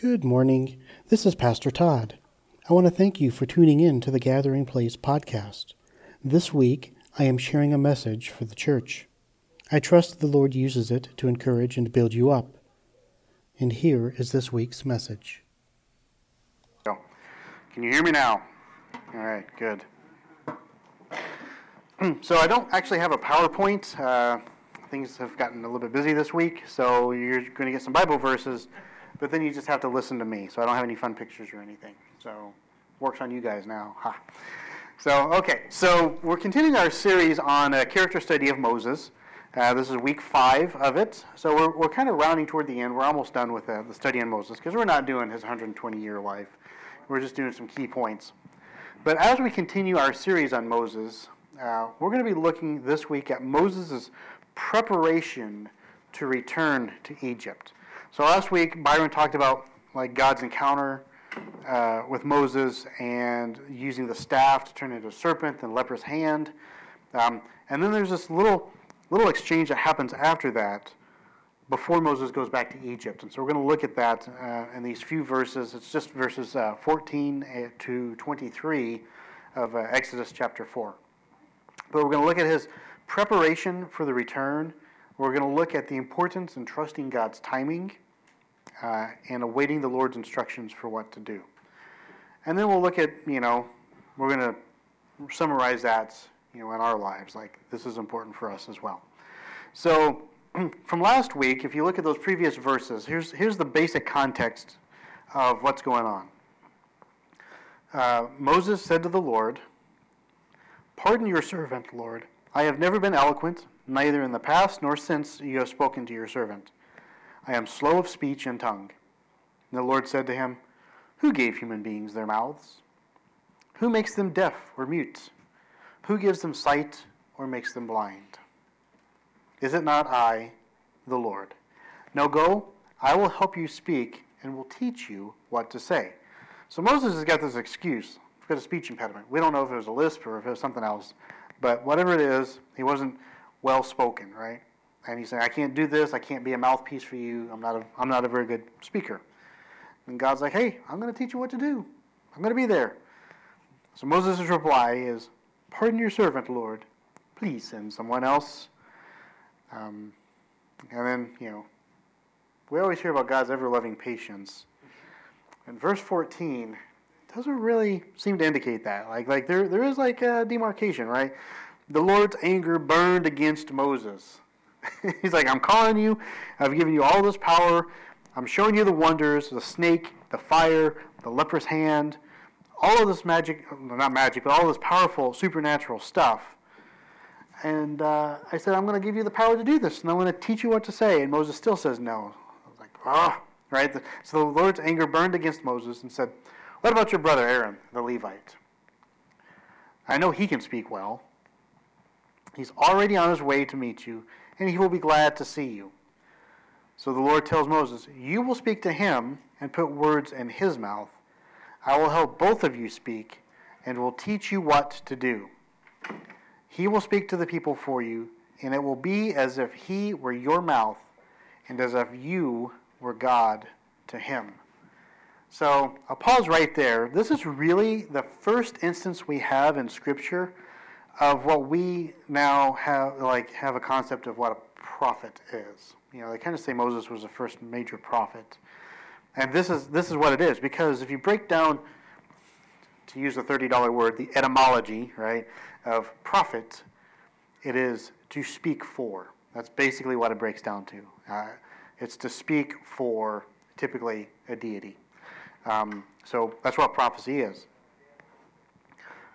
Good morning. This is Pastor Todd. I want to thank you for tuning in to the Gathering Place podcast. This week, I am sharing a message for the church. I trust the Lord uses it to encourage and build you up. And here is this week's message. Can you hear me now? All right, good. So I don't actually have a PowerPoint. Things have gotten a little bit busy this week, so you're going to get some Bible verses, but then you just have to listen to me, so I don't have any fun pictures or anything. So works on you guys now. Ha. So, okay, so we're continuing our series on a character study of Moses. This is week 5 of it, so we're kind of rounding toward the end. We're almost done with the study on Moses, because we're not doing his 120-year life. We're just doing some key points. But as we continue our series on Moses, we're going to be looking this week at Moses' preparation to return to Egypt. So last week, Byron talked about like God's encounter with Moses and using the staff to turn into a serpent and leper's hand. And then there's this little exchange that happens after that, before Moses goes back to Egypt. And so we're going to look at that in these few verses. It's just verses 14 to 23 of Exodus chapter 4. But we're going to look at his preparation for the return. We're going to look at the importance in trusting God's timing and awaiting the Lord's instructions for what to do. And then we'll look at, we're going to summarize that, in our lives. Like, this is important for us as well. So, from last week, if you look at those previous verses, here's the basic context of what's going on. Moses said to the Lord, "Pardon your servant, Lord. I have never been eloquent, neither in the past nor since you have spoken to your servant. I am slow of speech and tongue." And the Lord said to him, "Who gave human beings their mouths? Who makes them deaf or mute? Who gives them sight or makes them blind? Is it not I, the Lord? Now go, I will help you speak and will teach you what to say." So Moses has got this excuse. He's got a speech impediment. We don't know if it was a lisp or if it was something else. But whatever it is, he wasn't well spoken, right? And he said, "I can't do this. I can't be a mouthpiece for you. I'm not a very good speaker." And God's like, "Hey, I'm going to teach you what to do. I'm going to be there." So Moses' reply is, "Pardon your servant, Lord. Please send someone else." And then, we always hear about God's ever-loving patience. And verse 14 doesn't really seem to indicate that. Like there is like a demarcation, right? The Lord's anger burned against Moses. He's like, "I'm calling you. I've given you all this power. I'm showing you the wonders, the snake, the fire, the leper's hand, all of this magic, not magic, but all this powerful supernatural stuff. And I said, I'm going to give you the power to do this, and I'm going to teach you what to say." And Moses still says no. I was like, ah, right? So the Lord's anger burned against Moses and said, "What about your brother Aaron, the Levite? I know he can speak well. He's already on his way to meet you, and he will be glad to see you." So the Lord tells Moses, "You will speak to him and put words in his mouth. I will help both of you speak and will teach you what to do. He will speak to the people for you, and it will be as if he were your mouth and as if you were God to him." So I'll pause right there. This is really the first instance we have in Scripture of what we now have a concept of what a prophet is. They kind of say Moses was the first major prophet. And this is what it is, because if you break down, to use a $30 word, the etymology, right, of prophet, it is to speak for. That's basically what it breaks down to. It's to speak for, typically, a deity. So that's what prophecy is.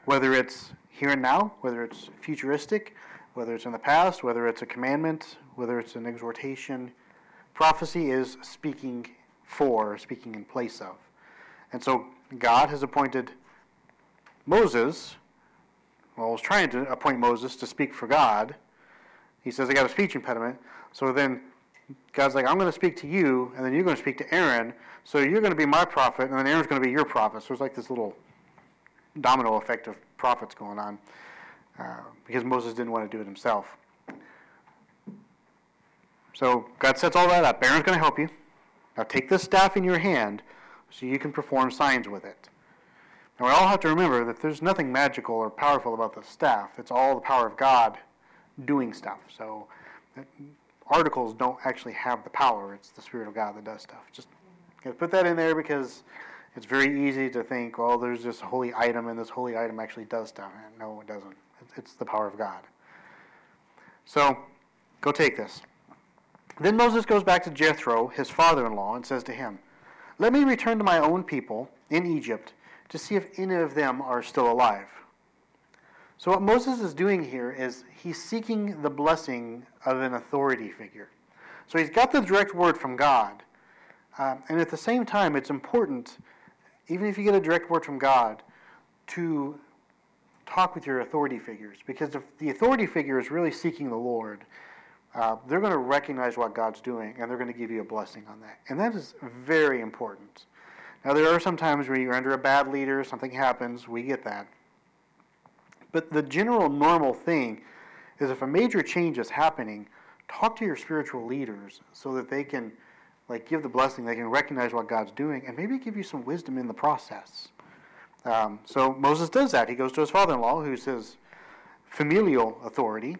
Whether it's here and now, whether it's futuristic, whether it's in the past, whether it's a commandment, whether it's an exhortation, prophecy is speaking for, speaking in place of. And so God has appointed Moses, was trying to appoint Moses to speak for God. He says, "I got a speech impediment." So then God's like, "I'm going to speak to you, and then you're going to speak to Aaron. So you're going to be my prophet, and then Aaron's going to be your prophet." So it's like this little domino effect of prophets going on, because Moses didn't want to do it himself. So God sets all that up. Aaron's going to help you. Now take this staff in your hand so you can perform signs with it. Now we all have to remember that there's nothing magical or powerful about the staff. It's all the power of God doing stuff. So articles don't actually have the power. It's the Spirit of God that does stuff. Just put that in there because it's very easy to think, well, there's this holy item and this holy item actually does stuff. No, it doesn't. It's the power of God. So go take this. Then Moses goes back to Jethro, his father-in-law, and says to him, "Let me return to my own people in Egypt to see if any of them are still alive." So what Moses is doing here is he's seeking the blessing of an authority figure. So he's got the direct word from God. And at the same time, it's important, even if you get a direct word from God, to talk with your authority figures. Because if the authority figure is really seeking the Lord, they're going to recognize what God's doing, and they're going to give you a blessing on that. And that is very important. Now, there are some times where you're under a bad leader, something happens, we get that. But the general normal thing is if a major change is happening, talk to your spiritual leaders so that they can give the blessing, they can recognize what God's doing, and maybe give you some wisdom in the process. So Moses does that. He goes to his father-in-law, who's his familial authority.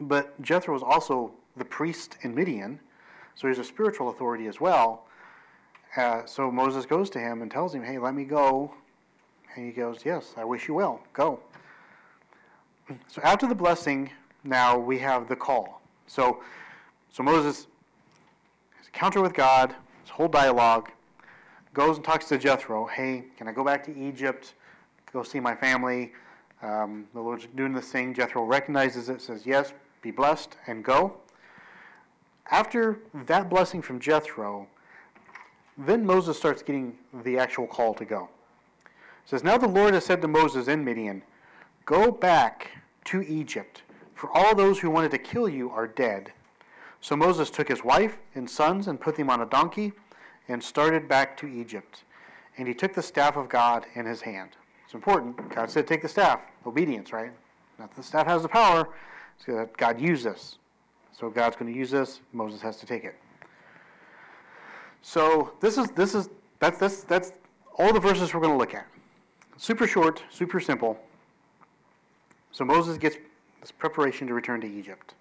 But Jethro is also the priest in Midian, so he's a spiritual authority as well. So Moses goes to him and tells him, "Hey, let me go." And he goes, "Yes, I wish you well. Go." So after the blessing, now we have the call. So Moses has an encounter with God, this whole dialogue, goes and talks to Jethro. "Hey, can I go back to Egypt, go see my family?" The Lord's doing this thing. Jethro recognizes it, says, "Yes, be blessed," and go. After that blessing from Jethro, then Moses starts getting the actual call to go. It says, "Now the Lord has said to Moses in Midian, 'Go back to Egypt, for all those who wanted to kill you are dead.' So Moses took his wife and sons and put them on a donkey and started back to Egypt. And he took the staff of God in his hand." It's important. God said take the staff. Obedience, right? Not that the staff has the power. It's that God used this. So God's going to use this. Moses has to take it. So that's all the verses we're going to look at. Super short, super simple. So Moses gets this preparation to return to Egypt.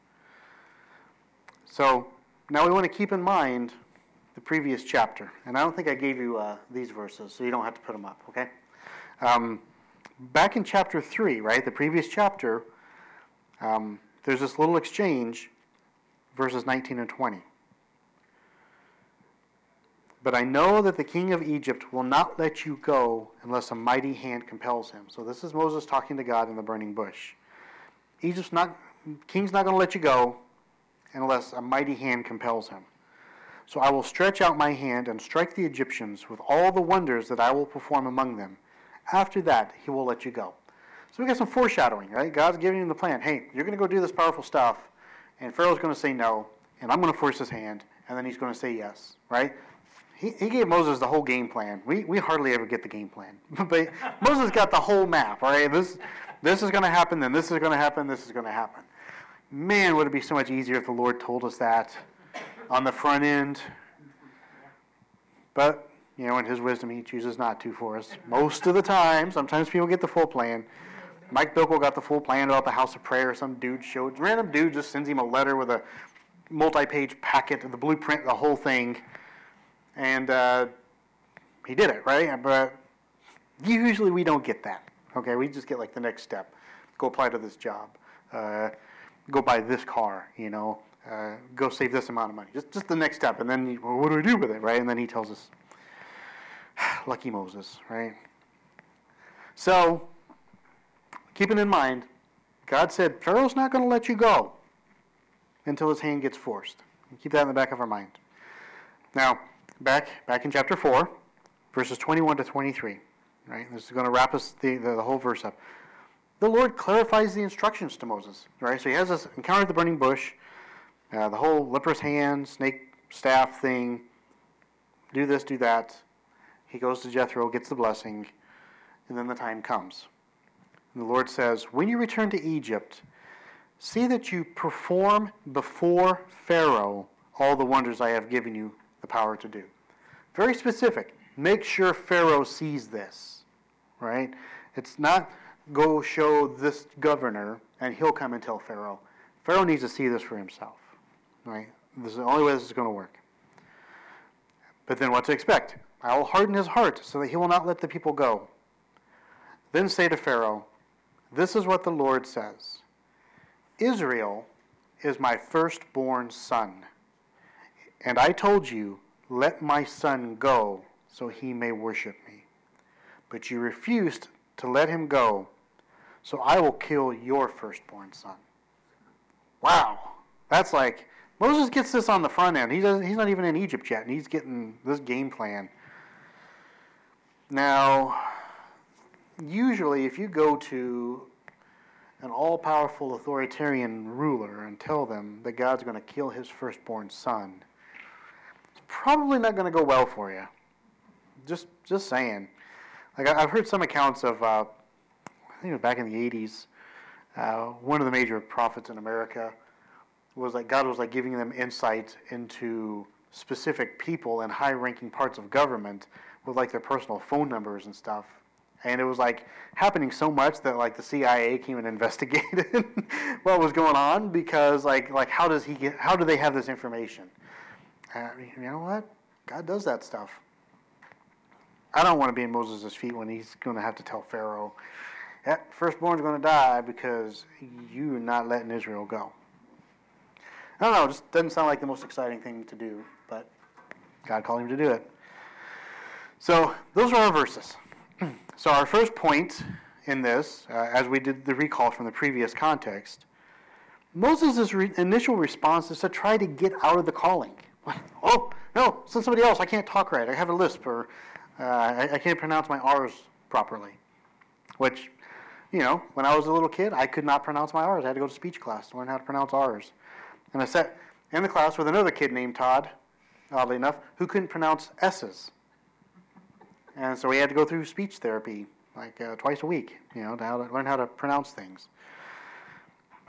So now we want to keep in mind the previous chapter. And I don't think I gave you these verses, so you don't have to put them up, okay? Back in chapter 3, right, the previous chapter, there's this little exchange, verses 19 and 20. "But I know that the king of Egypt will not let you go unless a mighty hand compels him." So this is Moses talking to God in the burning bush. King's not going to let you go unless a mighty hand compels him. "So I will stretch out my hand and strike the Egyptians with all the wonders that I will perform among them. After that, he will let you go." So we got some foreshadowing, right? God's giving him the plan. Hey, you're going to go do this powerful stuff, and Pharaoh's going to say no, and I'm going to force his hand, and then he's going to say yes, right? He gave Moses the whole game plan. We hardly ever get the game plan. But Moses got the whole map, all right? This is going to happen, then this is going to happen, this is going to happen. Man, would it be so much easier if the Lord told us that on the front end. But, in his wisdom, he chooses not to for us. Most of the time, sometimes people get the full plan. Mike Bilko got the full plan about the house of prayer. Some dude random dude just sends him a letter with a multi-page packet, the blueprint, the whole thing. And he did it, right? But usually we don't get that. Okay, we just get the next step. Go apply to this job. Go buy this car, Go save this amount of money. Just the next step. And then, what do we do with it, right? And then he tells us, lucky Moses, right? So, keeping in mind, God said, Pharaoh's not going to let you go until his hand gets forced. Keep that in the back of our mind. Now, back in chapter 4, verses 21 to 23, right? This is going to wrap us the whole verse up. The Lord clarifies the instructions to Moses, right? So he has this encounter at the burning bush, the whole leprous hand, snake staff thing, do this, do that. He goes to Jethro, gets the blessing, and then the time comes. And the Lord says, "When you return to Egypt, see that you perform before Pharaoh all the wonders I have given you the power to do. Very specific. Make sure Pharaoh sees this, right? It's not go show this governor and he'll come and tell Pharaoh. Pharaoh needs to see this for himself, right? This is the only way this is going to work. But then what to expect? I will harden his heart so that he will not let the people go. Then say to Pharaoh, this is what the Lord says. Israel is my firstborn son. And I told you, let my son go so he may worship me. But you refused to let him go, so I will kill your firstborn son. Wow. That's like, Moses gets this on the front end. He's not even in Egypt yet, and he's getting this game plan. Now, usually if you go to an all-powerful authoritarian ruler and tell them that God's going to kill his firstborn son, it's probably not going to go well for you. Just saying. Like I've heard some accounts of, I think it was back in the 80s, one of the major prophets in America was like God was like giving them insight into specific people in high-ranking parts of government with like their personal phone numbers and stuff. And it was like happening so much that like the CIA came and investigated what was going on because like how do they have this information? You know what? God does that stuff. I don't want to be in Moses' feet when he's going to have to tell Pharaoh, that firstborn's going to die because you're not letting Israel go. I don't know, it just doesn't sound like the most exciting thing to do, but God called him to do it. So those are our verses. So our first point in this, as we did the recall from the previous context, Moses' initial response is to try to get out of the calling. Oh, no, send somebody else. I can't talk right. I have a lisp, or I can't pronounce my R's properly. Which, you know, when I was a little kid, I could not pronounce my R's. I had to go to speech class to learn how to pronounce R's. And I sat in the class with another kid named Todd, oddly enough, who couldn't pronounce S's. And so we had to go through speech therapy like twice a week, you know, to learn how to pronounce things.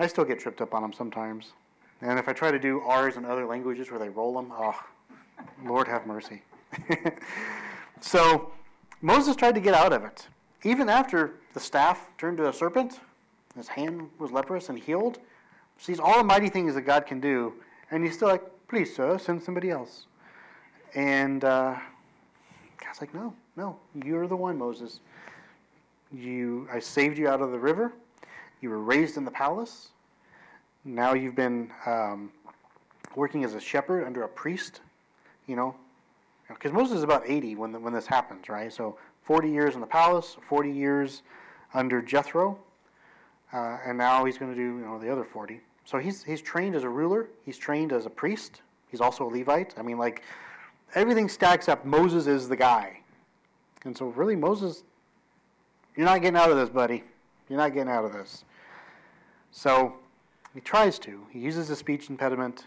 I still get tripped up on them sometimes. And if I try to do R's in other languages where they roll them, oh, Lord have mercy. So Moses tried to get out of it. Even after the staff turned to a serpent, his hand was leprous and healed, sees all the mighty things that God can do, and he's still like, please, sir, send somebody else. And God's like, no, you're the one, Moses. I saved you out of the river. You were raised in the palace. Now you've been working as a shepherd under a priest, you know. Because Moses is about 80 when this happens, right? So 40 years in the palace, 40 years under Jethro, and now he's going to do, you know, the other 40. So he's trained as a ruler. He's trained as a priest. He's also a Levite. I mean, like, everything stacks up. Moses is the guy. And so really, Moses, you're not getting out of this, buddy. You're not getting out of this. So he tries to. He uses a speech impediment.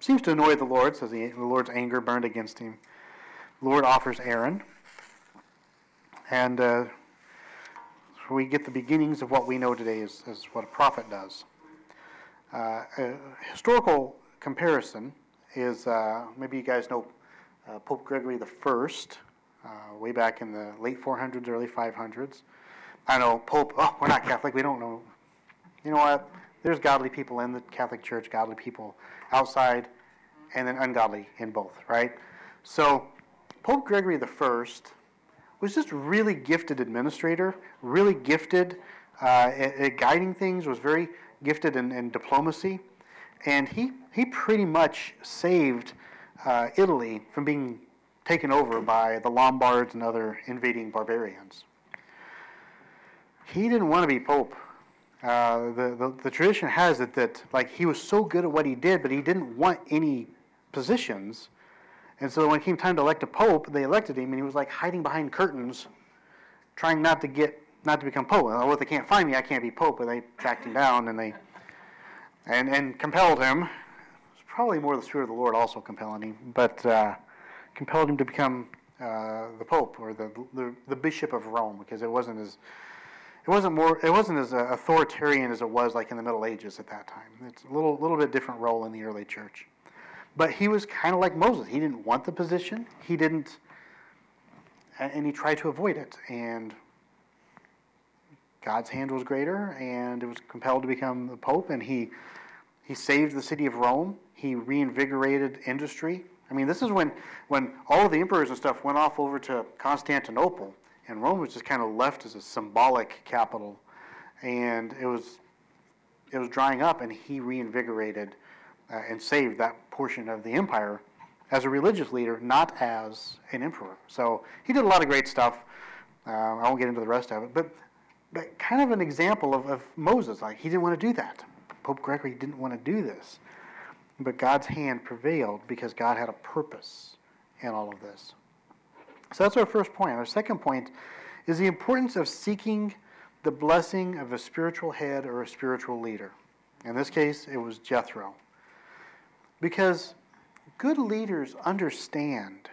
Seems to annoy the Lord, says the Lord's anger burned against him. The Lord offers Aaron. And so we get the beginnings of what we know today is what a prophet does. A historical comparison is, maybe you guys know Pope Gregory the First, way back in the late 400s, early 500s. I know, Pope, oh, we're not Catholic, we don't know. You know what? There's godly people in the Catholic Church, godly people outside, and then ungodly in both, right? So Pope Gregory the First was just really gifted administrator, really gifted at guiding things, was very gifted in diplomacy, and he pretty much saved Italy from being taken over by the Lombards and other invading barbarians. He didn't want to be pope. The tradition has it that like he was so good at what he did, but he didn't want any positions. And so when it came time to elect a pope, they elected him, and he was like hiding behind curtains, trying not to become pope. Oh, if they can't find me, I can't be pope. And they tracked him down and compelled him. Probably more the Spirit of the Lord also compelling him, but compelled him to become the Pope or the Bishop of Rome, because it wasn't as authoritarian as it was like in the Middle Ages at that time. It's a little bit different role in the early church. But he was kind of like Moses. He didn't want the position. He didn't, and he tried to avoid it. And God's hand was greater, and it was compelled to become the Pope. And he saved the city of Rome. He reinvigorated industry. I mean, this is when all of the emperors and stuff went off over to Constantinople, and Rome was just kind of left as a symbolic capital. And it was drying up, and he reinvigorated and saved that portion of the empire as a religious leader, not as an emperor. So he did a lot of great stuff. I won't get into the rest of it, but kind of an example of Moses. Like, he didn't want to do that. Pope Gregory didn't want to do this. But God's hand prevailed because God had a purpose in all of this. So that's our first point. Our second point is the importance of seeking the blessing of a spiritual head or a spiritual leader. In this case, it was Jethro. Because good leaders understand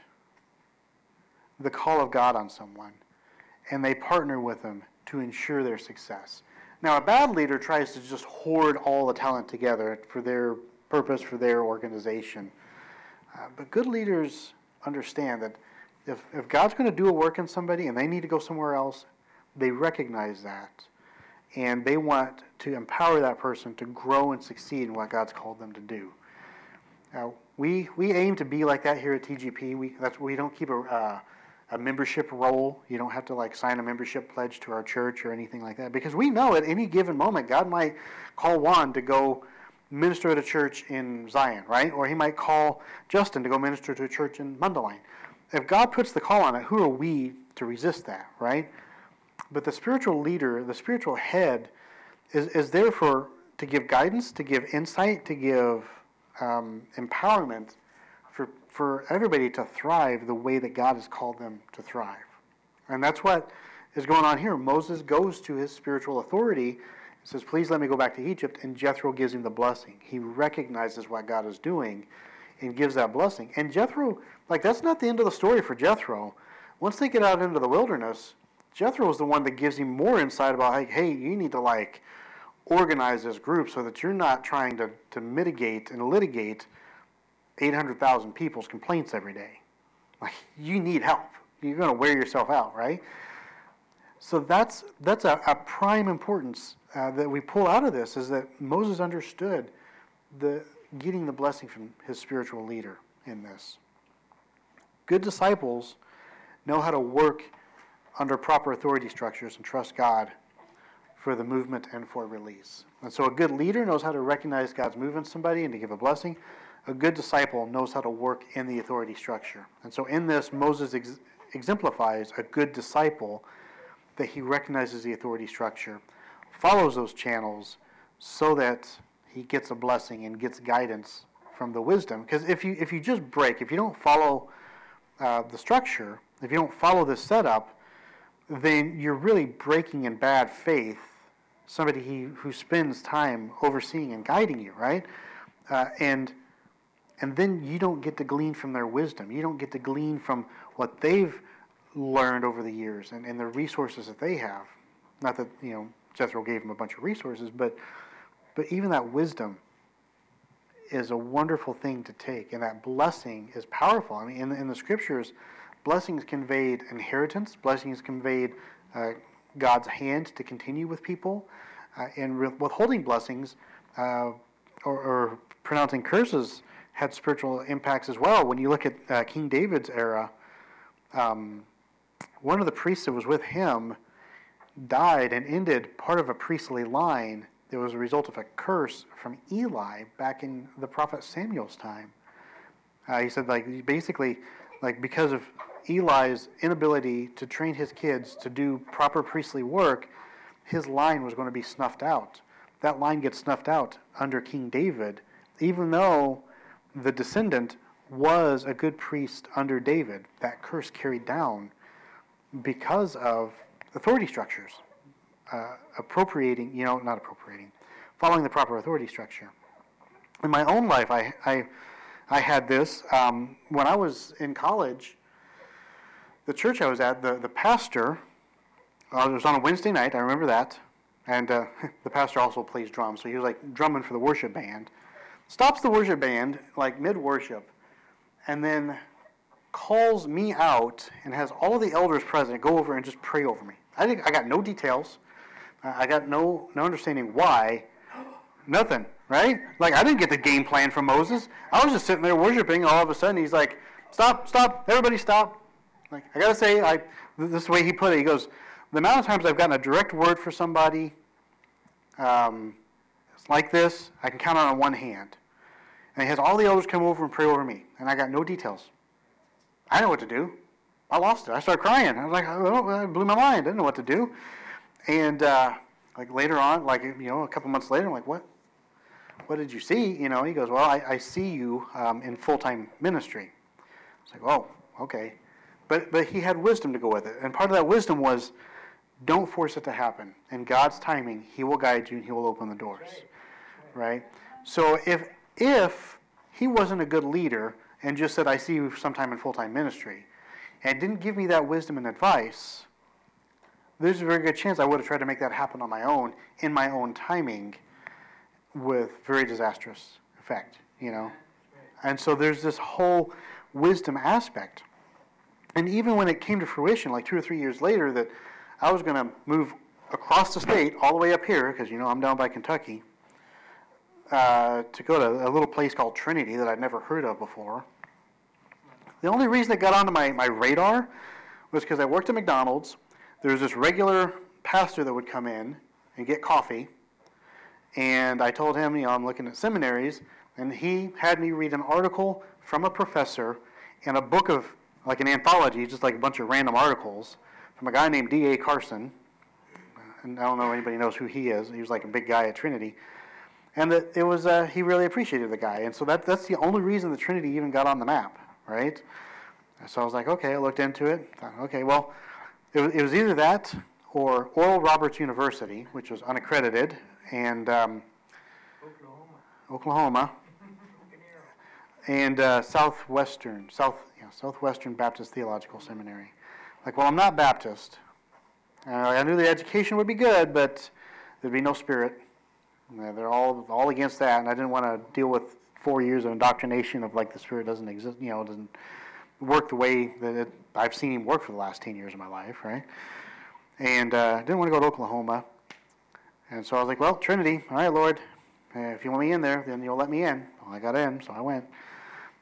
the call of God on someone, and they partner with them to ensure their success. Now, a bad leader tries to just hoard all the talent together for their purpose, for their organization. But good leaders understand that if God's going to do a work in somebody and they need to go somewhere else, they recognize that, and they want to empower that person to grow and succeed in what God's called them to do. Now, we aim to be like that here at TGP. We don't keep a membership role. You don't have to sign a membership pledge to our church or anything like that, because we know at any given moment God might call Juan to go minister at a church in Zion, right? Or he might call Justin to go minister to a church in Mundelein. If God puts the call on it, who are we to resist that, right? But the spiritual leader, the spiritual head, is there to give guidance, to give insight, to give empowerment for everybody to thrive the way that God has called them to thrive. And that's what is going on here. Moses goes to his spiritual authority, says, please let me go back to Egypt, and Jethro gives him the blessing. He recognizes what God is doing and gives that blessing. And Jethro, that's not the end of the story for Jethro. Once they get out into the wilderness, Jethro is the one that gives him more insight about, hey, you need to organize this group so that you're not trying to mitigate and litigate 800,000 people's complaints every day. You need help. You're going to wear yourself out, right? So that's a prime importance that we pull out of this, is that Moses understood getting the blessing from his spiritual leader in this. Good disciples know how to work under proper authority structures and trust God for the movement and for release. And so a good leader knows how to recognize God's move in somebody and to give a blessing. A good disciple knows how to work in the authority structure. And so in this, Moses exemplifies a good disciple, that he recognizes the authority structure, follows those channels so that he gets a blessing and gets guidance from the wisdom. Because if you just break, if you don't follow the structure, if you don't follow this setup, then you're really breaking in bad faith somebody who spends time overseeing and guiding you, right? And then you don't get to glean from their wisdom. You don't get to glean from what they've learned over the years and the resources that they have. Not that, Jethro gave him a bunch of resources, but even that wisdom is a wonderful thing to take, and that blessing is powerful. I mean, in the scriptures, blessings conveyed inheritance. Blessings conveyed God's hand to continue with people. And withholding blessings or pronouncing curses had spiritual impacts as well. When you look at King David's era, one of the priests that was with him died and ended part of a priestly line that was a result of a curse from Eli back in the prophet Samuel's time. He said, because of Eli's inability to train his kids to do proper priestly work, his line was going to be snuffed out. That line gets snuffed out under King David, even though the descendant was a good priest under David. That curse carried down because of authority structures, following the proper authority structure. In my own life, I had this. When I was in college, the church I was at, the pastor, it was on a Wednesday night, I remember that, and the pastor also plays drums, so he was drumming for the worship band. stops the worship band, like mid-worship, and then calls me out and has all of the elders present go over and just pray over me. I got no details. I got no understanding why. Nothing, right? Like, I didn't get the game plan from Moses. I was just sitting there worshiping. All of a sudden, he's like, stop, everybody stop. Like, I got to say, this is the way he put it. He goes, the amount of times I've gotten a direct word for somebody it's like this, I can count on one hand. And he has all the elders come over and pray over me. And I got no details. I know what to do. I lost it. I started crying. I was like, I blew my mind. I didn't know what to do. And like later on, like, you know, a couple months later, I'm like, what? What did you see? You know, he goes, well, I see you in full-time ministry. It's like, oh, okay. But he had wisdom to go with it. And part of that wisdom was, don't force it to happen. In God's timing, he will guide you and he will open the doors. Right? So if he wasn't a good leader and just said, I see you sometime in full-time ministry, and didn't give me that wisdom and advice, there's a very good chance I would have tried to make that happen on my own, in my own timing, with very disastrous effect, you know? And so there's this whole wisdom aspect. And even when it came to fruition, like 2 or 3 years later, that I was going to move across the state all the way up here, because, you know, I'm down by Kentucky, to go to a little place called Trinity that I'd never heard of before. The only reason it got onto my radar was because I worked at McDonald's. There was this regular pastor that would come in and get coffee. And I told him, you know, I'm looking at seminaries, and he had me read an article from a professor in a book of, like, an anthology, just like a bunch of random articles, from a guy named D.A. Carson. And I don't know if anybody knows who he is. He was like a big guy at Trinity. And it was he really appreciated the guy. And so that's the only reason the Trinity even got on the map, right? So I was like, okay, I looked into it. Thought, okay, well, it was either that or Oral Roberts University, which was unaccredited, and Oklahoma, and Southwestern Baptist Theological Seminary. Like, well, I'm not Baptist. I knew the education would be good, but there'd be no spirit. They're all against that, and I didn't want to deal with 4 years of indoctrination of, like, the spirit doesn't exist, you know, doesn't work the way that I've seen him work for the last 10 years of my life, right? And I didn't want to go to Oklahoma. And so I was like, well, Trinity, all right, Lord, if you want me in there, then you'll let me in. Well, I got in, so I went.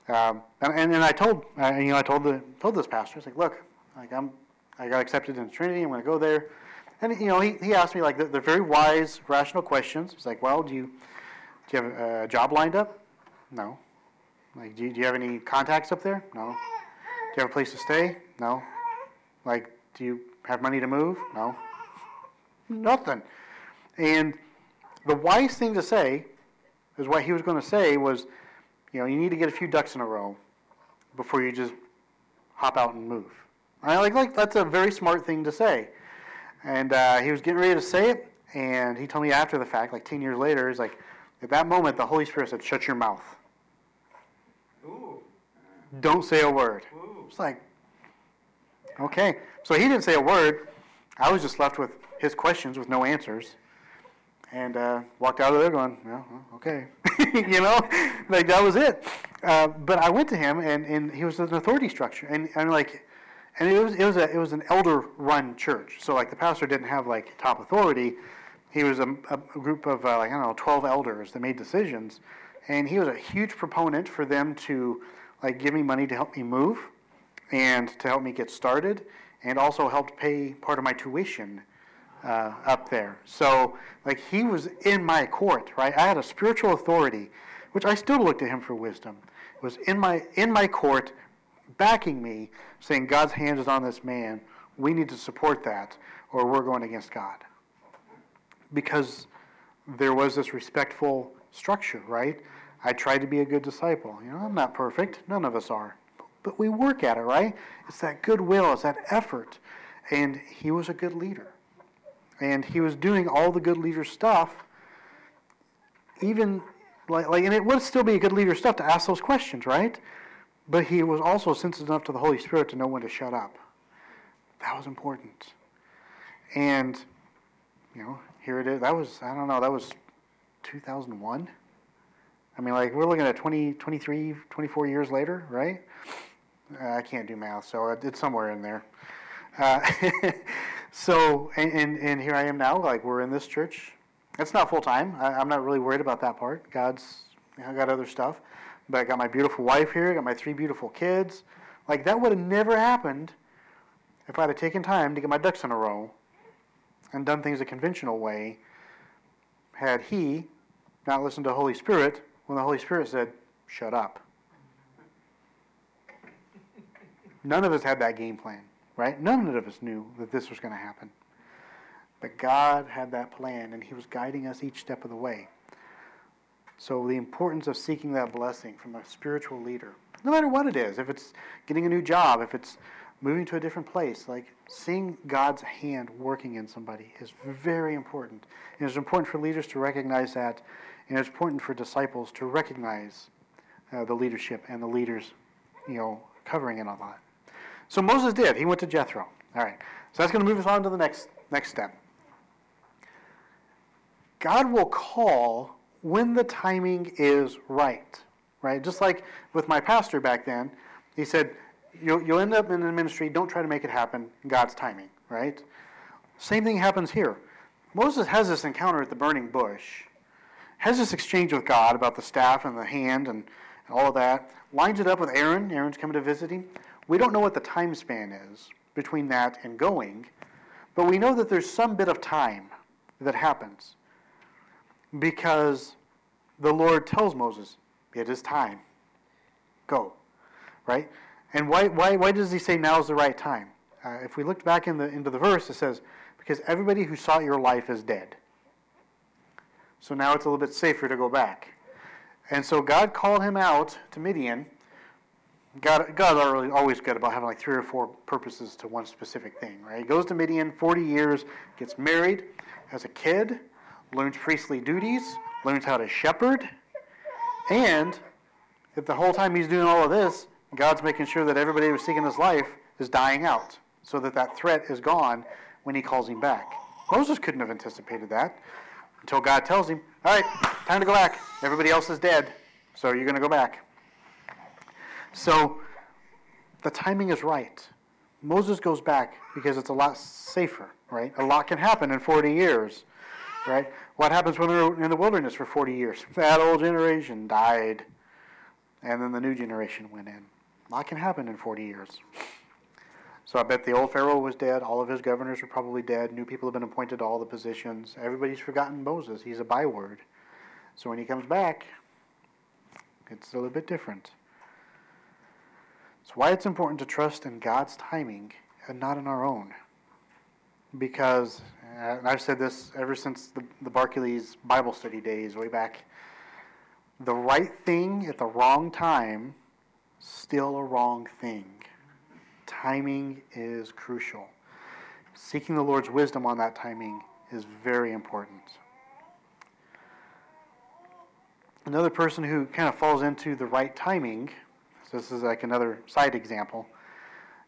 And I told, you know, I told this pastor, I was like, look, like, I got accepted into Trinity, I'm going to go there. And, you know, he asked me, like, the very wise, rational questions. He's like, well, do you have a job lined up? No. Like, do you have any contacts up there? No. Do you have a place to stay? No. Like, do you have money to move? No. Nothing. And the wise thing to say is what he was going to say was, you know, you need to get a few ducks in a row before you just hop out and move. And I like that's a very smart thing to say. And he was getting ready to say it, and he told me after the fact, like 10 years later, he's like, at that moment, the Holy Spirit said, shut your mouth. Ooh. Don't say a word. Ooh. It's like, okay. So he didn't say a word. I was just left with his questions with no answers, and walked out of there going, yeah, okay. You know, like, that was it. But I went to him, and he was an authority structure, and like, and it was an elder-run church. So, like, the pastor didn't have, like, top authority. He was a group of, 12 elders that made decisions. And he was a huge proponent for them to, like, give me money to help me move and to help me get started, and also helped pay part of my tuition up there. So, like, he was in my court, right? I had a spiritual authority, which I still looked to him for wisdom. It was in my court, backing me, saying God's hand is on this man, we need to support that, or we're going against God. Because there was this respectful structure, right? I tried to be a good disciple. You know, I'm not perfect. None of us are. But we work at it, right? It's that goodwill. It's that effort. And he was a good leader. And he was doing all the good leader stuff, even like, and it would still be a good leader stuff to ask those questions, right? But he was also sensitive enough to the Holy Spirit to know when to shut up. That was important. And, you know, here it is. That was 2001. I mean, like, we're looking at 20, 23, 24 years later, right? I can't do math, so it's somewhere in there. So, and here I am now, like, we're in this church. It's not full-time. I'm not really worried about that part. I got other stuff. But I got my beautiful wife here. I got my 3 beautiful kids. Like, that would have never happened if I had taken time to get my ducks in a row and done things the conventional way, had he not listened to the Holy Spirit when the Holy Spirit said, shut up. None of us had that game plan, right? None of us knew that this was going to happen. But God had that plan, and he was guiding us each step of the way. So the importance of seeking that blessing from a spiritual leader, no matter what it is, if it's getting a new job, if it's moving to a different place, like seeing God's hand working in somebody is very important. And it's important for leaders to recognize that, and it's important for disciples to recognize the leadership and the leaders, covering it all on. So Moses did. He went to Jethro. All right. So that's going to move us on to the next step. God will call when the timing is right, right? Just like with my pastor back then, he said, you'll end up in the ministry. Don't try to make it happen. God's timing, right? Same thing happens here. Moses has this encounter at the burning bush, has this exchange with God about the staff and the hand and all of that, lines it up with Aaron. Aaron's coming to visit him. We don't know what the time span is between that and going, but we know that there's some bit of time that happens because the Lord tells Moses, it is time. Go, right? And why does he say now is the right time? If we looked back into the verse, it says, because everybody who sought your life is dead. So now it's a little bit safer to go back. And so God called him out to Midian. God's always good about having like 3 or 4 purposes to one specific thing, right? He goes to Midian, 40 years, gets married, has a kid, learns priestly duties, learns how to shepherd. And if the whole time he's doing all of this, God's making sure that everybody who's seeking his life is dying out so that that threat is gone when he calls him back. Moses couldn't have anticipated that until God tells him, all right, time to go back. Everybody else is dead, so you're going to go back. So the timing is right. Moses goes back because it's a lot safer, right? A lot can happen in 40 years, right? What happens when they're in the wilderness for 40 years? That old generation died, and then the new generation went in. A lot can happen in 40 years. So I bet the old Pharaoh was dead. All of his governors were probably dead. New people have been appointed to all the positions. Everybody's forgotten Moses. He's a byword. So when he comes back, it's a little bit different. It's why it's important to trust in God's timing and not in our own. Because, and I've said this ever since the Barclays Bible study days way back, the right thing at the wrong time, still a wrong thing. Timing is crucial. Seeking the Lord's wisdom on that timing is very important. Another person who kind of falls into the right timing, so this is like another side example.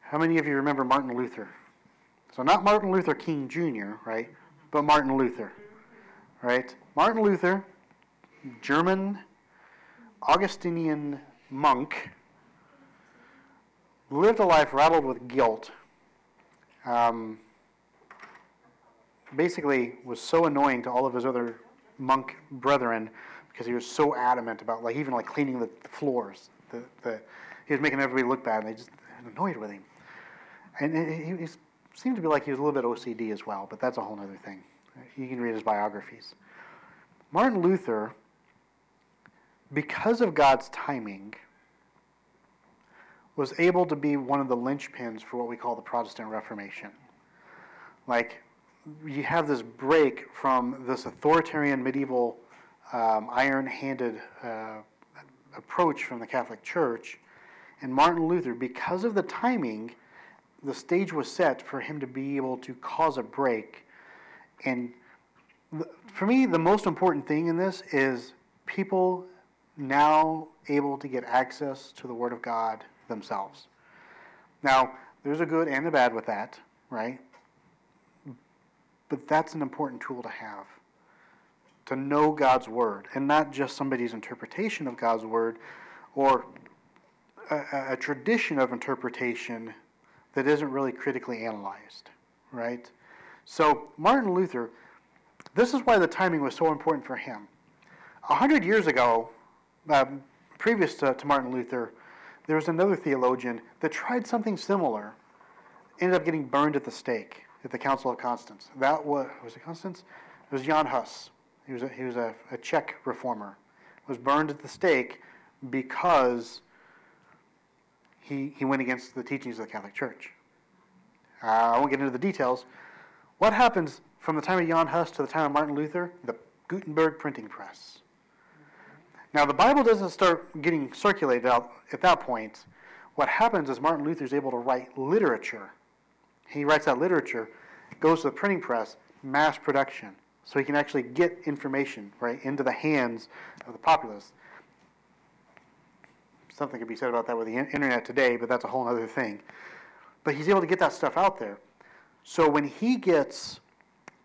How many of you remember Martin Luther? So not Martin Luther King Jr., right? But Martin Luther, right? Martin Luther, German Augustinian monk, lived a life rattled with guilt. Basically was so annoying to all of his other monk brethren because he was so adamant about even cleaning the floors. He was making everybody look bad, and they just annoyed with him. And he seemed to be like he was a little bit OCD as well, but that's a whole other thing. You can read his biographies. Martin Luther, because of God's timing, was able to be one of the linchpins for what we call the Protestant Reformation. Like, you have this break from this authoritarian medieval iron-handed approach from the Catholic Church, and Martin Luther, because of the timing, the stage was set for him to be able to cause a break. And for me, the most important thing in this is people now able to get access to the Word of God themselves. Now, there's a good and a bad with that, right? But that's an important tool to have, to know God's Word, and not just somebody's interpretation of God's Word or a tradition of interpretation that isn't really critically analyzed, right? So Martin Luther, this is why the timing was so important for him. 100 years ago, previous to Martin Luther, there was another theologian that tried something similar, ended up getting burned at the stake at the Council of Constance. That was it Constance? It was Jan Hus. He was a Czech reformer. Was burned at the stake because he went against the teachings of the Catholic Church. I won't get into the details. What happens from the time of Jan Hus to the time of Martin Luther? The Gutenberg printing press. Now, the Bible doesn't start getting circulated out at that point. What happens is Martin Luther is able to write literature. He writes that literature, goes to the printing press, mass production, so he can actually get information right into the hands of the populace. Something could be said about that with the internet today, but that's a whole other thing. But he's able to get that stuff out there. So when he gets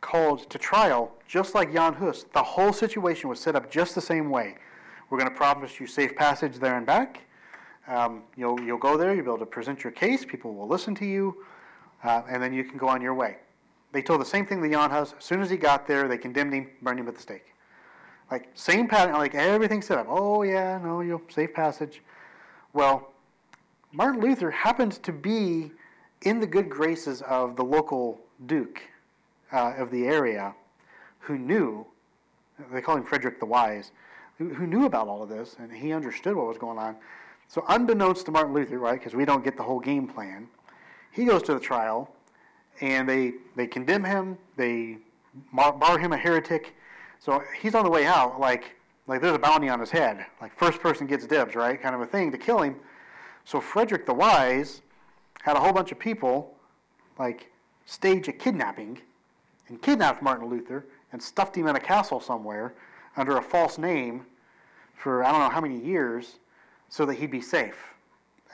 called to trial, just like Jan Hus, the whole situation was set up just the same way. We're going to promise you safe passage there and back. You'll go there, you'll be able to present your case, people will listen to you, and then you can go on your way. They told the same thing to Jan Hus. As soon as he got there, they condemned him, burned him at the stake. Like, same pattern, like everything's set up. Oh, yeah, no, you'll safe passage. Well, Martin Luther happened to be in the good graces of the local duke of the area who knew, they call him Frederick the Wise, who knew about all of this, and he understood what was going on. So unbeknownst to Martin Luther, right, because we don't get the whole game plan, he goes to the trial, and they condemn him, they bar him a heretic. So he's on the way out, like there's a bounty on his head, like first person gets dibs, right, kind of a thing to kill him. So Frederick the Wise had a whole bunch of people, like, stage a kidnapping and kidnapped Martin Luther and stuffed him in a castle somewhere under a false name for I don't know how many years so that he'd be safe.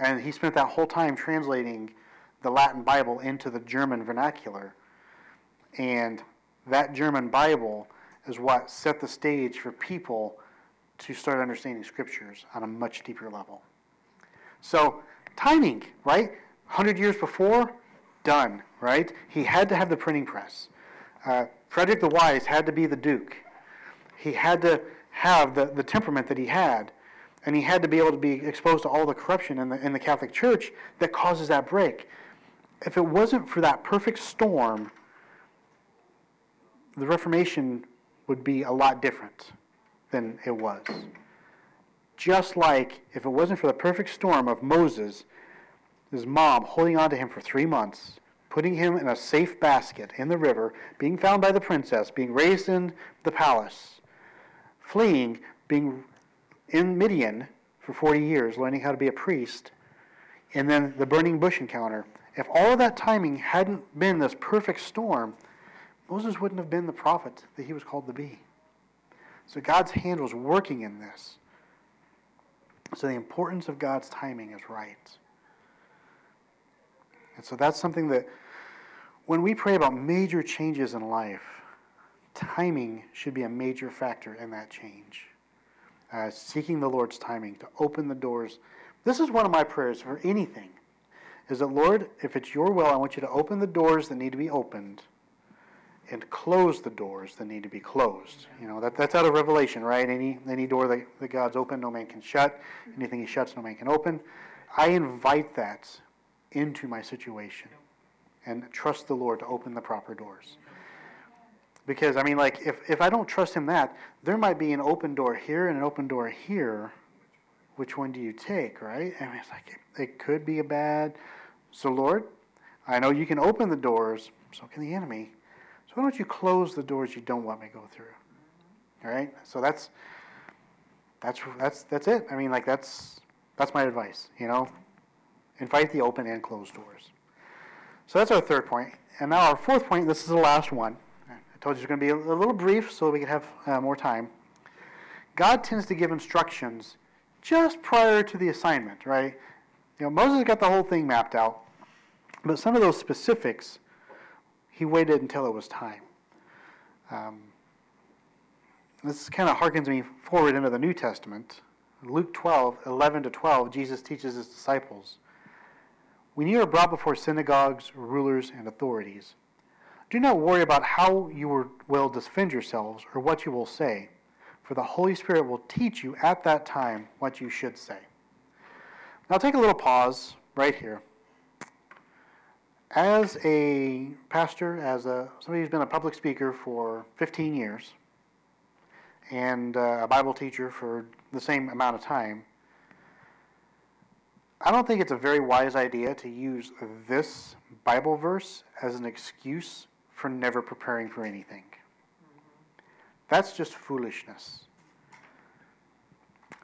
And he spent that whole time translating the Latin Bible into the German vernacular. And that German Bible is what set the stage for people to start understanding scriptures on a much deeper level. So timing, right? 100 years before, done, right? He had to have the printing press. Frederick the Wise had to be the duke. He had to have the temperament that he had, and he had to be able to be exposed to all the corruption in the Catholic Church that causes that break. If it wasn't for that perfect storm, the Reformation would be a lot different than it was. Just like if it wasn't for the perfect storm of Moses, his mom holding on to him for 3 months, putting him in a safe basket in the river, being found by the princess, being raised in the palace, fleeing, being in Midian for 40 years, learning how to be a priest, and then the burning bush encounter. If all of that timing hadn't been this perfect storm, Moses wouldn't have been the prophet that he was called to be. So God's hand was working in this. So the importance of God's timing is right. And so that's something that when we pray about major changes in life, timing should be a major factor in that change. Seeking the Lord's timing to open the doors. This is one of my prayers for anything, is that, Lord, if it's your will, I want you to open the doors that need to be opened and close the doors that need to be closed. You know, that's out of Revelation, right? Any door that God's opened, no man can shut. Anything he shuts, no man can open. I invite that into my situation and trust the Lord to open the proper doors. Because, I mean, like, if I don't trust him that, there might be an open door here and an open door here. Which one do you take, right? I mean, it's like, it could be a bad... So, Lord, I know you can open the doors, so can the enemy. So why don't you close the doors you don't want me to go through? All right? So that's it. I mean, like, that's my advice, you know? Invite the open and closed doors. So that's our third point. And now our fourth point, this is the last one. I told you it's going to be a little brief so we can have more time. God tends to give instructions just prior to the assignment, right? You know, Moses got the whole thing mapped out, but some of those specifics, he waited until it was time. This kind of harkens me forward into the New Testament. Luke 12, 11-12, Jesus teaches his disciples, "When you are brought before synagogues, rulers, and authorities, do not worry about how you will defend yourselves or what you will say, for the Holy Spirit will teach you at that time what you should say." Now take a little pause right here. As a pastor, as somebody who's been a public speaker for 15 years, and a Bible teacher for the same amount of time, I don't think it's a very wise idea to use this Bible verse as an excuse for never preparing for anything. That's just foolishness.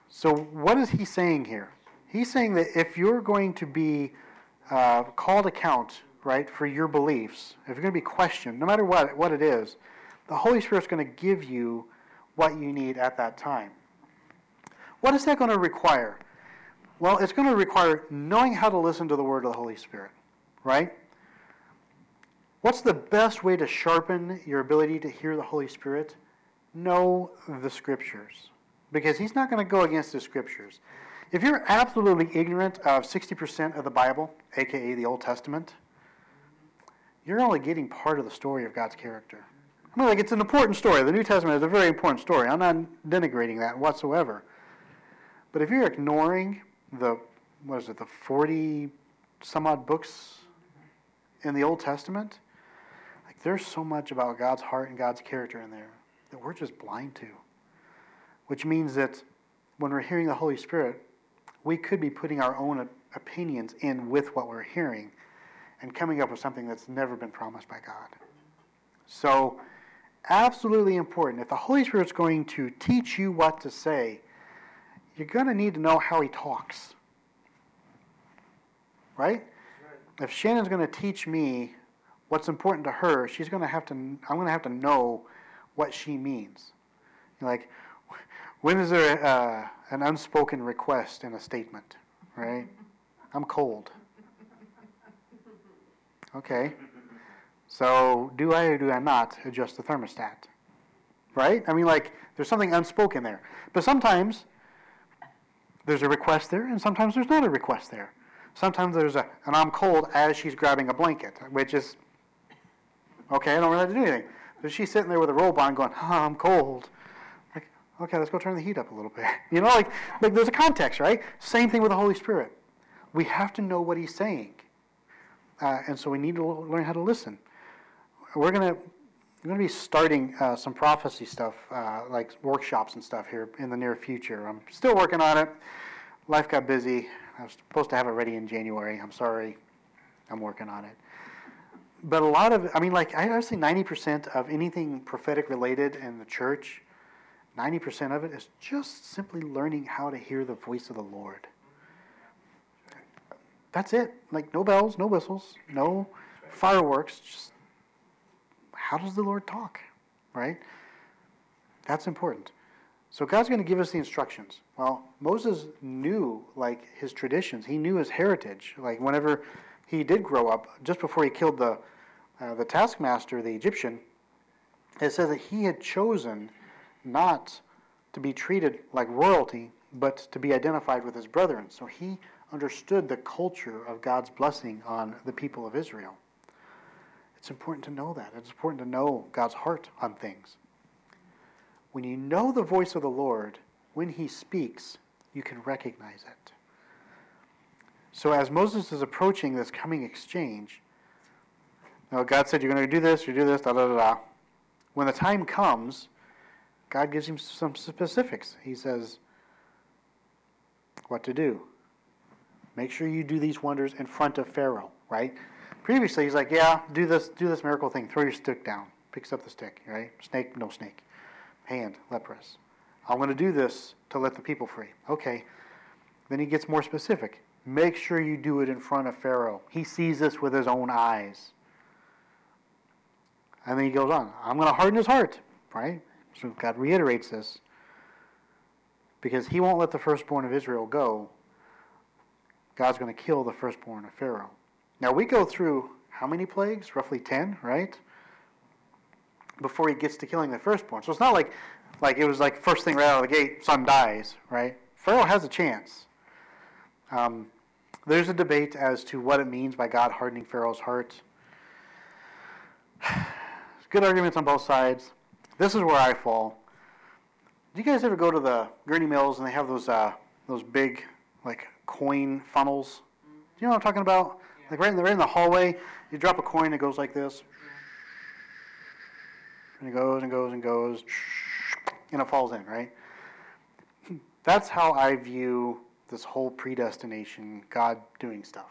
So what is he saying here? He's saying that if you're going to be called to account, right, for your beliefs, if you're going to be questioned, no matter what it is, the Holy Spirit's going to give you what you need at that time. What is that going to require? Well, it's going to require knowing how to listen to the word of the Holy Spirit, right? What's the best way to sharpen your ability to hear the Holy Spirit? Know the Scriptures, because he's not going to go against the Scriptures. If you're absolutely ignorant of 60% of the Bible, aka the Old Testament, you're only getting part of the story of God's character. I mean, like, it's an important story. The New Testament is a very important story. I'm not denigrating that whatsoever. But if you're ignoring the 40 some odd books in the Old Testament, like, there's so much about God's heart and God's character in there that we're just blind to. Which means that when we're hearing the Holy Spirit, we could be putting our own opinions in with what we're hearing and coming up with something that's never been promised by God. So, absolutely important. If the Holy Spirit's going to teach you what to say, you're going to need to know how he talks. Right? If Shannon's going to teach me what's important to her, I'm going to have to know what she means. Like, when is there an unspoken request in a statement? Right? I'm cold. Okay. So do I or do I not adjust the thermostat? Right? I mean, like, there's something unspoken there. But sometimes there's a request there, and sometimes there's not a request there. Sometimes there's an I'm cold as she's grabbing a blanket, which is, okay, I don't really have to do anything. But she's sitting there with a robe on going, I'm cold. Like, okay, let's go turn the heat up a little bit. You know, like there's a context, right? Same thing with the Holy Spirit. We have to know what he's saying. And so we need to learn how to listen. We're going to be starting some prophecy stuff, like workshops and stuff here in the near future. I'm still working on it. Life got busy. I was supposed to have it ready in January. I'm sorry. I'm working on it. But a lot of, I mean, like, I would say 90% of anything prophetic related in the church, 90% of it is just simply learning how to hear the voice of the Lord. That's it. Like, no bells, no whistles, no fireworks, just how does the Lord talk, right? That's important. So God's going to give us the instructions. Well, Moses knew, like, his traditions. He knew his heritage. Like, whenever he did grow up, just before he killed the taskmaster, the Egyptian, it says that he had chosen not to be treated like royalty, but to be identified with his brethren. So he understood the culture of God's blessing on the people of Israel. It's important to know that. It's important to know God's heart on things. When you know the voice of the Lord, when he speaks, you can recognize it. So as Moses is approaching this coming exchange, now God said, you're going to do this, da, da, da, da. When the time comes, God gives him some specifics. He says what to do. Make sure you do these wonders in front of Pharaoh, right? Previously, he's like, yeah, do this miracle thing. Throw your stick down. Picks up the stick, right? Snake, no snake. Hand, leprous. I'm going to do this to let the people free. Okay. Then he gets more specific. Make sure you do it in front of Pharaoh. He sees this with his own eyes. And then he goes on. I'm going to harden his heart, right? So God reiterates this. Because he won't let the firstborn of Israel go. God's going to kill the firstborn of Pharaoh. Now, we go through how many plagues? Roughly 10, right? Before he gets to killing the firstborn. So it's not like Like, it was like first thing right out of the gate, son dies, right? Pharaoh has a chance. There's a debate as to what it means by God hardening Pharaoh's heart. Good arguments on both sides. This is where I fall. Do you guys ever go to the Gurney Mills and they have those big, like, coin funnels? Do you know what I'm talking about? Yeah. Like right in the hallway, you drop a coin, it goes like this. And it goes and goes and goes. And it falls in, right? That's how I view this whole predestination, God doing stuff.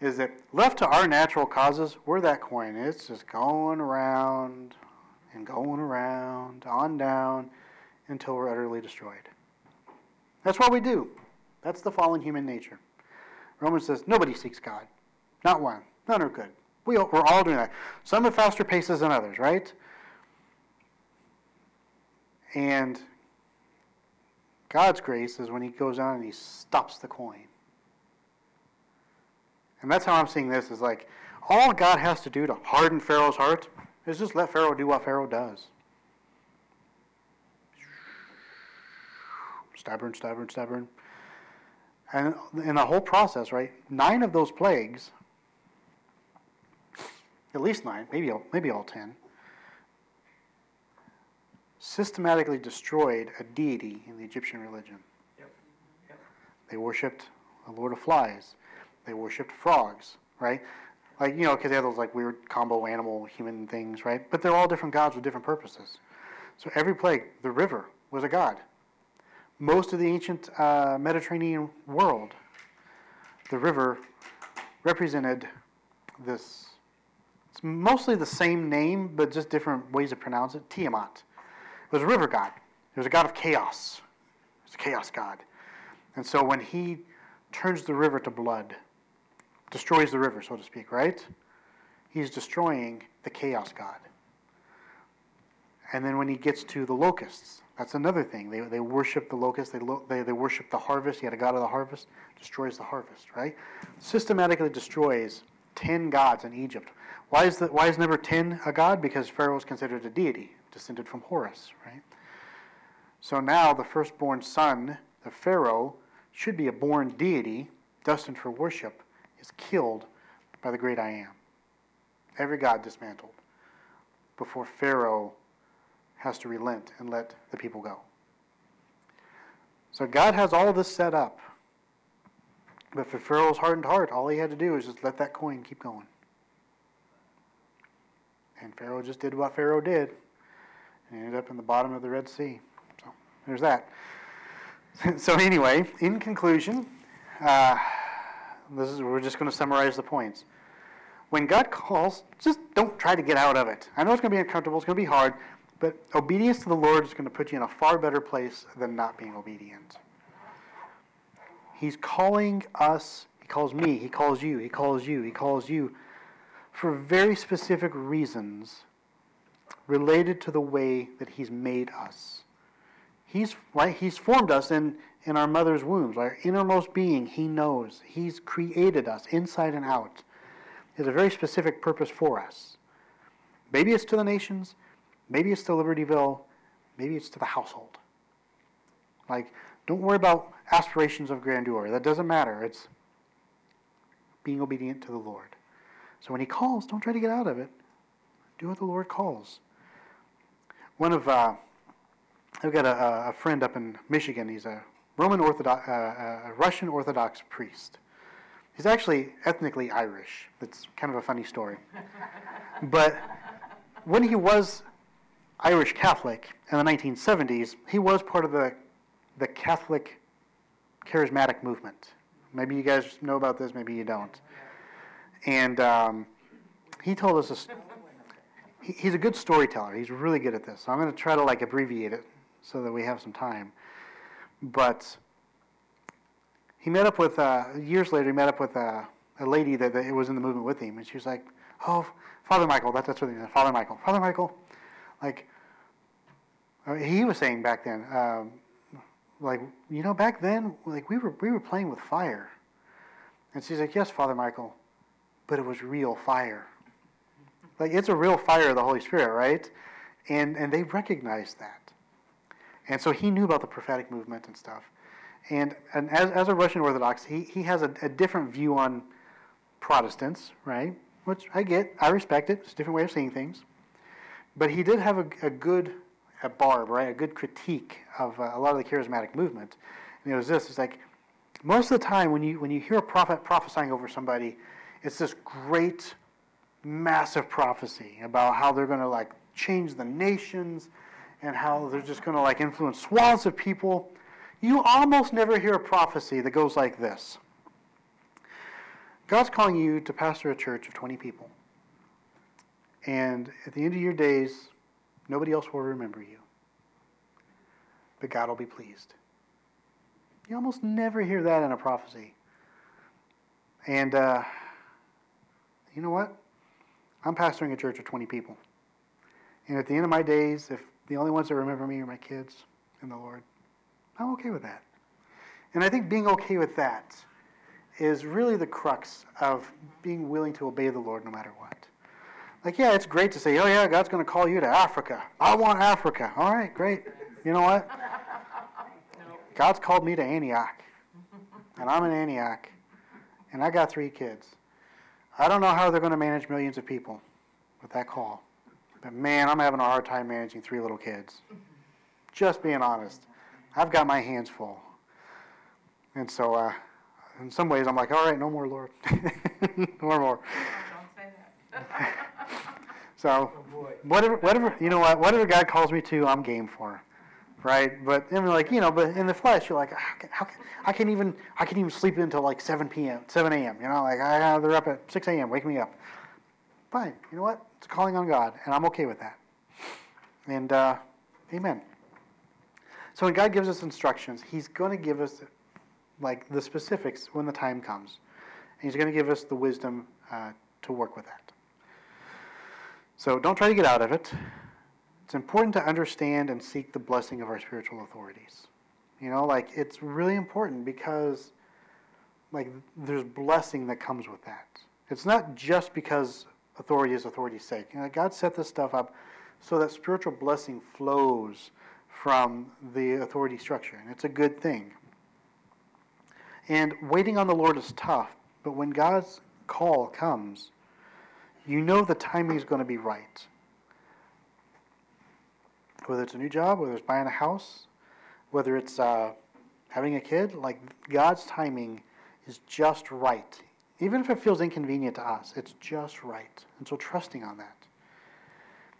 Is that left to our natural causes, we're that coin. It's just going around and going around, on down, until we're utterly destroyed. That's what we do. That's the fallen human nature. Romans says, nobody seeks God. Not one. None are good. We're all doing that. Some at faster paces than others, right? And God's grace is when he goes on and he stops the coin. And that's how I'm seeing this, is like, all God has to do to harden Pharaoh's heart is just let Pharaoh do what Pharaoh does. Stubborn, stubborn, stubborn. And in the whole process, right, 9 of those plagues, at least 9, maybe all 10, systematically destroyed a deity in the Egyptian religion. Yep. Yep. They worshipped the Lord of Flies. They worshipped frogs, right? Like, you know, because they had those like weird combo animal human things, right? But they're all different gods with different purposes. So every plague, the river was a god. Most of the ancient Mediterranean world, the river represented this. It's mostly the same name, but just different ways to pronounce it. Tiamat. It was a river god. It was a god of chaos. It was a chaos god. And so when he turns the river to blood, destroys the river, so to speak, right? He's destroying the chaos god. And then when he gets to the locusts, that's another thing. They worship the locusts. They worship the harvest. He had a god of the harvest. Destroys the harvest, right? Systematically destroys 10 gods in Egypt. Why is number 10 a god? Because Pharaoh is considered a deity, descended from Horus, right? So now the firstborn son of Pharaoh should be a born deity, destined for worship, is killed by the great I Am. Every god dismantled before Pharaoh has to relent and let the people go. So God has all of this set up. But for Pharaoh's hardened heart, all he had to do is just let that coin keep going. And Pharaoh just did what Pharaoh did. And ended up in the bottom of the Red Sea. So there's that. So anyway, in conclusion, we're just going to summarize the points. When God calls, just don't try to get out of it. I know it's going to be uncomfortable, it's going to be hard, but obedience to the Lord is going to put you in a far better place than not being obedient. He's calling us, he calls me, he calls you, he calls you, he calls you for very specific reasons related to the way that he's made us. He's formed us in our mother's wombs, our innermost being. He knows. He's created us inside and out. There's a very specific purpose for us. Maybe it's to the nations. Maybe it's to Libertyville. Maybe it's to the household. Like, don't worry about aspirations of grandeur. That doesn't matter. It's being obedient to the Lord. So when he calls, don't try to get out of it. Do what the Lord calls. One of... I've got a friend up in Michigan. He's a Russian Orthodox priest. He's actually ethnically Irish. It's kind of a funny story. But when he was Irish Catholic in the 1970s, he was part of the Catholic charismatic movement. Maybe you guys know about this. Maybe you don't. And he told us he's a good storyteller. He's really good at this. So I'm going to try to abbreviate it, so that we have some time. But he met up with, years later, he met up with a lady that was in the movement with him, and she was like, oh, Father Michael, that's what he said, Father Michael. Like, he was saying back then, back then, we were playing with fire. And she's like, yes, Father Michael, but it was real fire. Like, it's a real fire of the Holy Spirit, right? And they recognized that. And so he knew about the prophetic movement and stuff. And as a Russian Orthodox, he has a different view on Protestants, right? Which I get. I respect it. It's a different way of seeing things. But he did have a good barb, right? A good critique of a lot of the charismatic movement. And it was this. It's like, most of the time when you hear a prophet prophesying over somebody, it's this great, massive prophecy about how they're going to, like, change the nations and how they're just going to, like, influence swaths of people. You almost never hear a prophecy that goes like this. God's calling you to pastor a church of 20 people. And at the end of your days, nobody else will remember you. But God will be pleased. You almost never hear that in a prophecy. And you know what? I'm pastoring a church of 20 people. And at the end of my days, if the only ones that remember me are my kids and the Lord, I'm okay with that. And I think being okay with that is really the crux of being willing to obey the Lord no matter what. Like, yeah, it's great to say, oh, yeah, God's going to call you to Africa. I want Africa. All right, great. You know what? God's called me to Antioch, and I'm in Antioch, and I got 3 kids. I don't know how they're going to manage millions of people with that call, but, man, I'm having a hard time managing 3 little kids. Just being honest. I've got my hands full. And so in some ways I'm like, all right, no more, Lord. No more. Don't say that. So whatever, you know what, whatever God calls me to, I'm game for. Right? But I mean, like, you know, but in the flesh, you're like, I can't even sleep until like 7 a.m. You know, like, they're up at 6 a.m. Wake me up. Fine. You know what? It's calling on God, and I'm okay with that. And amen. So when God gives us instructions, He's going to give us like the specifics when the time comes, and He's going to give us the wisdom to work with that. So don't try to get out of it. It's important to understand and seek the blessing of our spiritual authorities. You know, like, it's really important because, like, there's blessing that comes with that. It's not just because authority is authority's sake. You know, God set this stuff up so that spiritual blessing flows from the authority structure, and it's a good thing. And waiting on the Lord is tough, but when God's call comes, you know the timing is going to be right. Whether it's a new job, whether it's buying a house, whether it's having a kid, like, God's timing is just right. Even if it feels inconvenient to us, it's just right. And so trusting on that.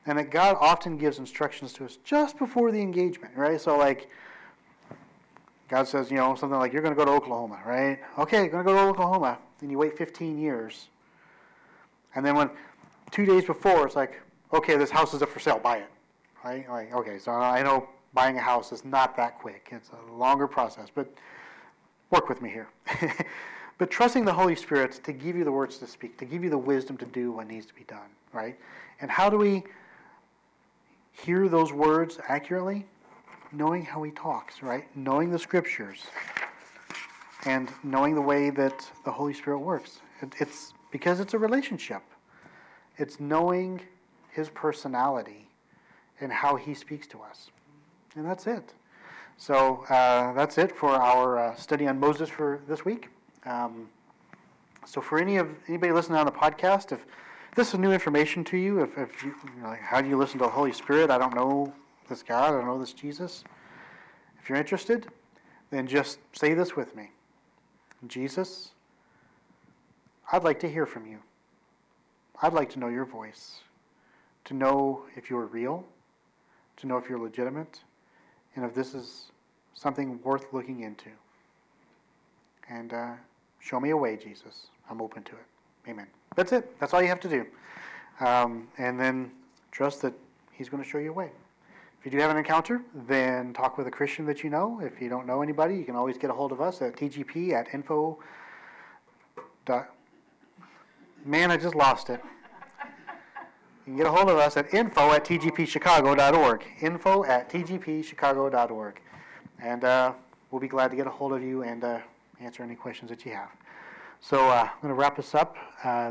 And that God often gives instructions to us just before the engagement, right? So, like, God says, you know, something like, you're going to go to Oklahoma, right? Okay, you're going to go to Oklahoma. And you wait 15 years. And then when 2 days before, it's like, okay, this house is up for sale, buy it. Right? Like, okay, so I know buying a house is not that quick. It's a longer process, but work with me here. But trusting the Holy Spirit to give you the words to speak, to give you the wisdom to do what needs to be done, right? And how do we hear those words accurately? Knowing how He talks, right? Knowing the Scriptures and knowing the way that the Holy Spirit works. It's because it's a relationship. It's knowing His personality and how He speaks to us. And that's it. So that's it for our study on Moses for this week. So for anybody listening on the podcast, if this is new information to you, if you, you know, like, how do you listen to the Holy Spirit? I don't know this God. I don't know this Jesus. If you're interested, then just say this with me. Jesus, I'd like to hear from you. I'd like to know your voice, to know if you're real, to know if you're legitimate, and if this is something worth looking into. And show me a way, Jesus. I'm open to it. Amen. That's it. That's all you have to do. And then trust that He's going to show you a way. If you do have an encounter, then talk with a Christian that you know. If you don't know anybody, you can always get a hold of us at tgp@info. Man, I just lost it. You can get a hold of us at info@tgpchicago.org. Info@tgpchicago.org. And we'll be glad to get a hold of you and answer any questions that you have. So I'm going to wrap this up,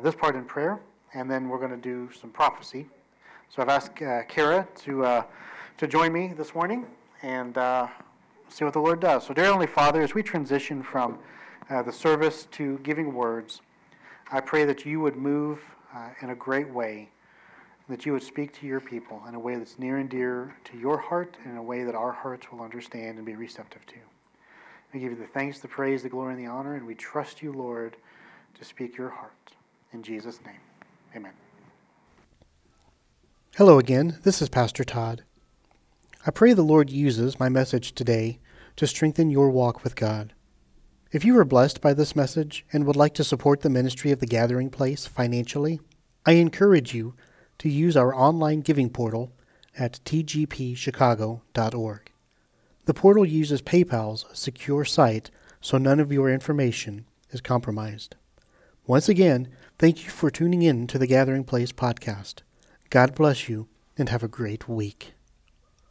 this part in prayer, and then we're going to do some prophecy. So I've asked Kara to join me this morning, and see what the Lord does. So, dear Heavenly Father, as we transition from the service to giving words, I pray that you would move in a great way, that you would speak to your people in a way that's near and dear to your heart, and in a way that our hearts will understand and be receptive to. We give you the thanks, the praise, the glory, and the honor, and we trust you, Lord, to speak your heart. In Jesus' name, amen. Hello again, this is Pastor Todd. I pray the Lord uses my message today to strengthen your walk with God. If you were blessed by this message and would like to support the ministry of the Gathering Place financially, I encourage you to use our online giving portal at tgpchicago.org. The portal uses PayPal's secure site, so none of your information is compromised. Once again, thank you for tuning in to the Gathering Place podcast. God bless you, and have a great week.